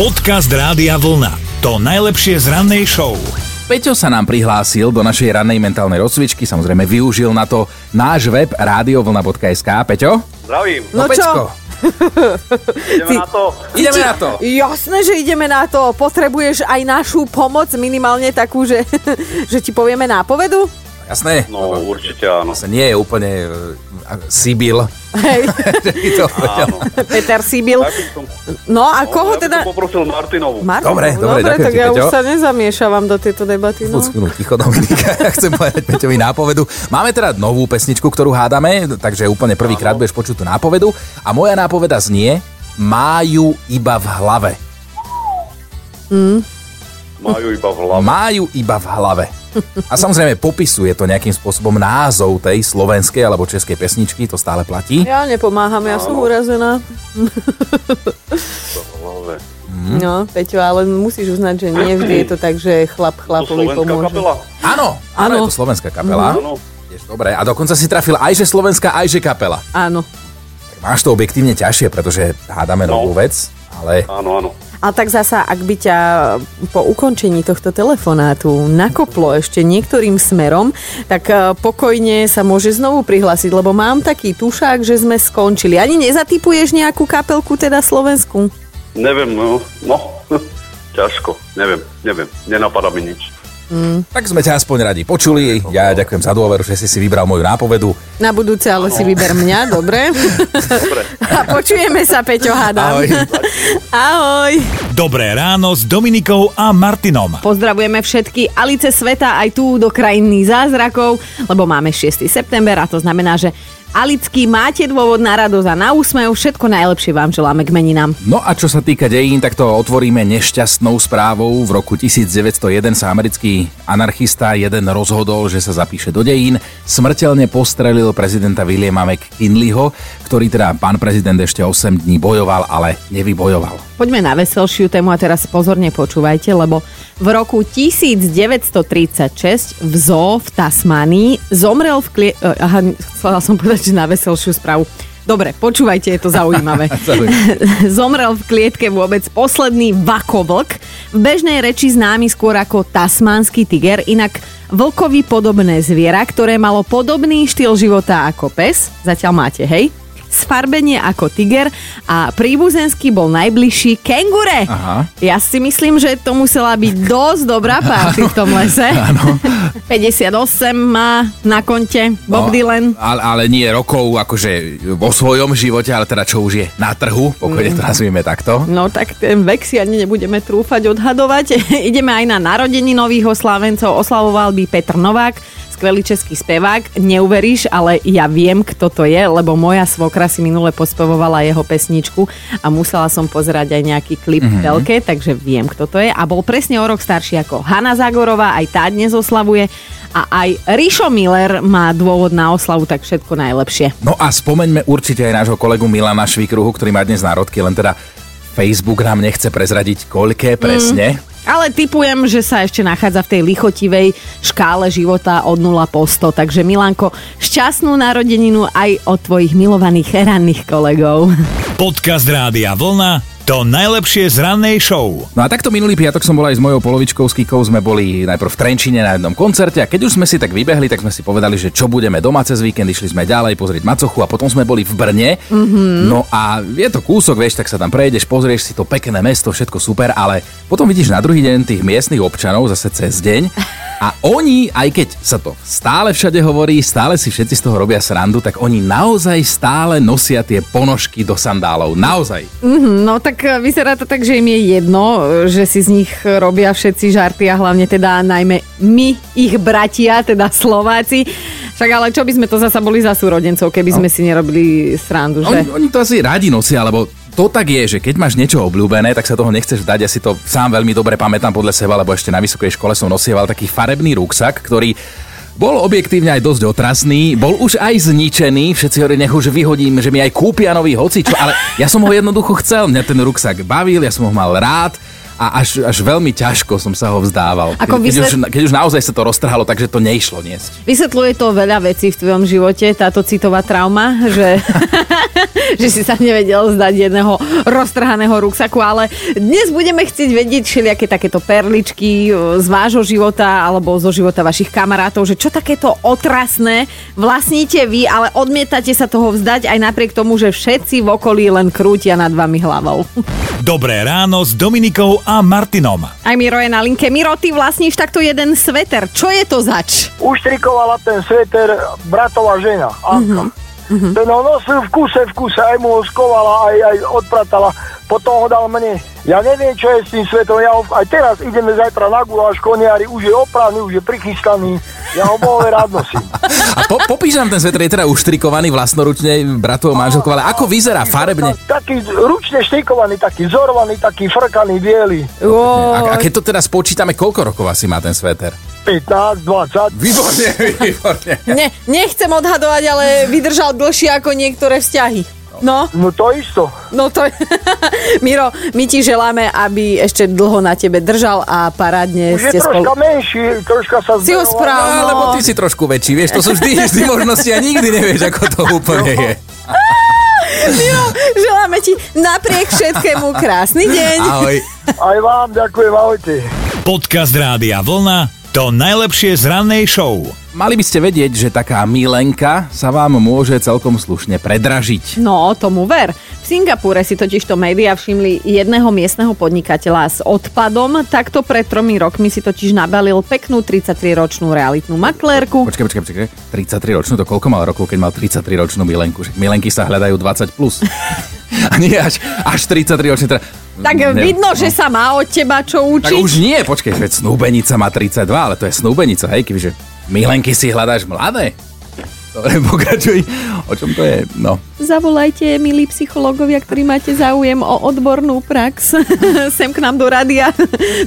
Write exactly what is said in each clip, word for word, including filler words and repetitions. Podcast Rádia Vlna. To najlepšie z rannej show. Peťo sa nám prihlásil do našej rannej mentálnej rozcvičky, samozrejme využil na to náš web rádio vlna bodka es ká. Peťo? Zdravím. No, no Peťko. Ideme na to. Ideme na to. Jasné, že ideme na to. Potrebuješ aj našu pomoc, minimálne takú, že, že ti povieme nápovedu? Jasné? No, no určite áno. Zase nie je úplne uh, Sibyl. Hej. Peter Sibyl. No a no, koho ja teda... poprosil Martinovu. Martinovu. Dobre, dobre, dobre, tak ti, ja Peťo. Už sa nezamiešavam do tejto debaty. No. Ucknú ticho Dominika, ja chcem povedať Peťovi nápovedu. Máme teda novú pesničku, ktorú hádame, takže úplne prvýkrát budeš počuť tú nápovedu. A moja nápoveda znie, majú iba v hlave. Mm. Majú iba v hlave. Majú iba v hlave. A samozrejme popisuje to nejakým spôsobom názov tej slovenskej alebo českej pesničky, to stále platí. Ja nepomáham, ja som urazená. No, Peťo, ale musíš uznať, že nie vždy je to tak, že chlap chlapovi pomôže. Áno, áno, je to slovenská kapela. Dobre, a dokonca si trafil aj, že slovenská, aj, že kapela. Áno. Tak máš to objektívne ťažšie, pretože hádame novú vec, ale... Áno, áno. A tak zasa, ak by ťa po ukončení tohto telefonátu nakoplo ešte niektorým smerom, tak pokojne sa môže znovu prihlásiť, lebo mám taký tušák, že sme skončili. Ani nezatipuješ nejakú kapelku, teda slovenskú? Neviem, no, no ťažko, neviem, neviem, nenapadá mi nič. Mm. Tak sme ťa aspoň radi počuli. Ja ďakujem za dôveru, že si si vybral moju nápovedu. Na budúce ale ano. Si vyber mňa, dobre? Dobre. A počujeme sa, Peťo, hádam. Ahoj. Ahoj. Dobré ráno s Dominikou a Martinom. Pozdravujeme všetky Alice sveta aj tu do krajiny zázrakov, lebo máme šiesteho septembra a to znamená, že Alicky, máte dôvod na radosť a na úsmev, všetko najlepšie vám želáme k meninám. No a čo sa týka dejín, tak to otvoríme nešťastnou správou. V roku devätnásťstojedenjeden sa americký anarchista jeden rozhodol, že sa zapíše do dejín. Smrteľne postrelil prezidenta Williama McKinleyho, ktorý teda pán prezident ešte osem dní bojoval, ale nevybojoval. Poďme na veselšiu tému a teraz pozorne počúvajte, lebo v roku devätnásťstotridsaťšesť v zoo v Tasmanii zomrel v klie... Aha, chcela som povedať, na veselšiu správu. Dobre, počúvajte, je to zaujímavé. Zomrel v klietke vôbec posledný vakovlk, v bežnej reči známy skôr ako tasmánsky tiger, inak vlkovi podobné zviera, ktoré malo podobný štýl života ako pes, zatiaľ máte, hej? Sfarbenie ako tiger a príbuzenský bol najbližší kengure. Aha. Ja si myslím, že to musela byť dosť dobrá party v tom lese. Áno. päťdesiatosem má na konte Bob no, Dylan. Ale, ale nie rokov akože vo svojom živote, ale teda čo už je na trhu, pokojne to nazvime takto. No tak ten vek si ani nebudeme trúfať odhadovať. Ideme aj na narodení nových oslávencov. Oslavoval by Peter Novák, skvelý český spevák. Neuveríš, ale ja viem, kto to je, lebo moja svokra si minule pospevovala jeho pesničku a musela som pozerať aj nejaký klip v telke, mm-hmm. takže viem, kto to je. A bol presne o rok starší ako Hanna Zagorová, aj tá dnes oslavuje. A aj Ríšo Miller má dôvod na oslavu, tak všetko najlepšie. No a spomeňme určite aj nášho kolegu Milana Švikruhu, ktorý má dnes národky, len teda Facebook nám nechce prezradiť, koľké presne. Mm. Ale tipujem, že sa ešte nachádza v tej lichotivej škále života od nula po sto. Takže Milanko, šťastnú narodeninu aj od tvojich milovaných ranných kolegov. Podcast Rádia Vlna. To najlepšie z rannej show. No a takto minulý piatok som bol aj s mojou polovičkou, s Kikou. Sme boli najprv v Trenčine na jednom koncerte a keď už sme si tak vybehli, tak sme si povedali, že čo budeme doma cez víkend, išli sme ďalej pozrieť Macochu a potom sme boli v Brne. Mm-hmm. No a je to kúsok, vieš, tak sa tam prejdeš, pozrieš si to pekné mesto, všetko super, ale potom vidíš na druhý deň tých miestnych občanov zase cez deň a oni, aj keď sa to stále všade hovorí, stále si všetci z toho robia srandu, tak oni naozaj stále nosia tie ponožky do sandálov, naozaj. Mm-hmm, no tak vyzerá to tak, že im je jedno, že si z nich robia všetci žarty a hlavne teda najmä my, ich bratia, teda Slováci. Však ale čo by sme to zasa boli za súrodencov, keby no. sme si nerobili srandu, že? Oni, oni to asi radi nosia, lebo to tak je, že keď máš niečo obľúbené, tak sa toho nechceš vzdať. Ja si to sám veľmi dobre pamätám podľa seba, lebo ešte na vysokej škole som nosieval taký farebný ruksak, ktorý bol objektívne aj dosť otrasný, bol už aj zničený, všetci hovorili, nech už vyhodím, že mi aj kúpia nový hocičo, ale ja som ho jednoducho chcel, mňa ten ruksak bavil, ja som ho mal rád a až, až veľmi ťažko som sa ho vzdával. Ako vysvetl... keď, už, keď už naozaj sa to roztrhalo, takže to neišlo niesť. Vysvetľuje to veľa vecí v tvojom živote, táto citová trauma, že... že si sa nevedel zdať jedného roztrhaného ruksaku, ale dnes budeme chcieť vedieť všelijaké takéto perličky z vášho života alebo zo života vašich kamarátov, že čo takéto otrasné vlastníte vy, ale odmietate sa toho vzdať aj napriek tomu, že všetci v okolí len krútia nad vami hlavou. Dobré ráno s Dominikou a Martinom. Aj Miro je na linke. Miro, ty vlastníš takto jeden sveter. Čo je to zač? Uštrikovala ten sveter bratová žena, Anka. Mm-hmm. Ten ho nosil v kuse, v kuse, aj mu ho skovala, aj, aj odpratala. Potom ho dal mne. Ja neviem, čo je s tým svetom. Ja ho, aj teraz ideme zajtra na guláš, koniari, už je opraný, už je prichystaný. Ja ho bol rád nosím. A po, popíšam, ten sveter je teda uštrikovaný vlastnoručne bratovou manželkou, ale ako vyzerá farebne? Taký ručne štrikovaný, taký zorvaný, taký frkaný, biely. A, a keď to teda spočítame, koľko rokov asi má ten sveter? pätnásť, dvadsať. Výborne, výborne. Ne, nechcem odhadovať, ale vydržal dlhšie ako niektoré vzťahy. No. no to isto. No to... Miro, my ti želáme, aby ešte dlho na tebe držal a parádne už ste spolu... Už je troška menší, troška sa zberoval. Si ho správal, no. Lebo ty si trošku väčší, vieš, to sú vždy, vždy možnosti a nikdy nevieš, ako to úplne je. Miro, želáme ti napriek všetkému krásny deň. Ahoj. Aj vám, ďakujem, ahojte. Podcast Rádia Vlna, to najlepšie z rannej show. Mali by ste vedieť, že taká milenka sa vám môže celkom slušne predražiť. No, tomu ver. V Singapúre si totižto médiá všimli jedného miestneho podnikateľa s odpadom. Takto pred tromi rokmi si totiž nabalil peknú tridsaťtriročnú realitnú maklérku. Počkaj, počkaj, počkaj. tridsaťtriročnú? To koľko mal rokov, keď mal tridsaťtriročnú milenku? Milenky sa hľadajú dvadsať plus. A nie až, až tridsaťtriročný. Tak ne, vidno, že sa má od teba čo učiť. Tak už nie, počkej, veď snúbenica má tridsaťdva, ale to je snúbenica, hej, kebyže milenky si hľadáš mladé. Dobre, pokračuj. O čom to je? No. Zavolajte, milí psychológovia, ktorí máte záujem o odbornú prax. Sem k nám do rádia.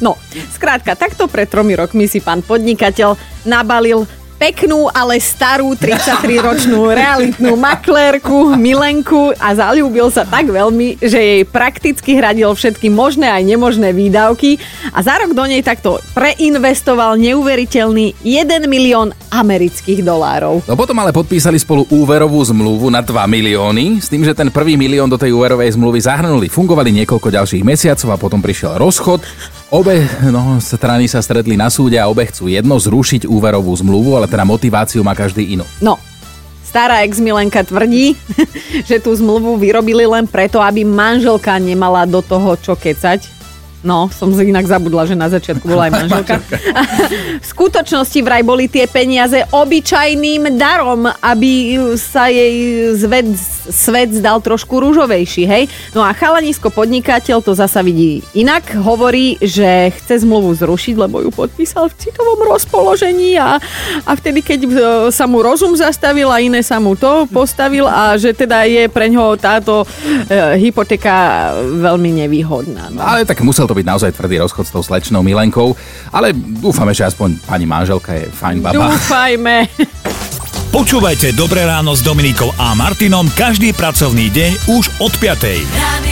No, skrátka, takto pred tromi rokmi si pán podnikateľ nabalil peknú, ale starú tridsaťtriročnú realitnú maklérku, milenku, a zaľúbil sa tak veľmi, že jej prakticky hradil všetky možné aj nemožné výdavky a za rok do nej takto preinvestoval neuveriteľný jeden milión amerických dolárov. No potom ale podpísali spolu úverovú zmluvu na dva milióny, s tým, že ten prvý milión do tej úverovej zmluvy zahrnuli. Fungovali niekoľko ďalších mesiacov a potom prišiel rozchod. Obe no, strany sa stretli na súde a obe chcú jedno zrušiť úverovú zmluvu, ale teda motiváciu má každý inú. No, stará ex-milenka tvrdí, že tú zmluvu vyrobili len preto, aby manželka nemala do toho čo kecať. No, som si inak zabudla, že na začiatku bola aj manželka. V skutočnosti vraj boli tie peniaze obyčajným darom, aby sa jej svet, svet zdal trošku ružovejší, hej? No a chalanisko podnikateľ to zasa vidí inak. Hovorí, že chce zmluvu zrušiť, lebo ju podpísal v citovom rozpoložení a, a vtedy, keď sa mu rozum zastavil a iné sa mu to postavil a že teda je preňho táto e, hypotéka veľmi nevýhodná. No. Ale tak musel to byť naozaj tvrdý rozchod s tou slečnou milenkou, ale dúfame, že aspoň pani manželka je fajn baba. Dúfajme. Počúvajte Dobré ráno s Dominikou a Martinom každý pracovný deň už od piatej.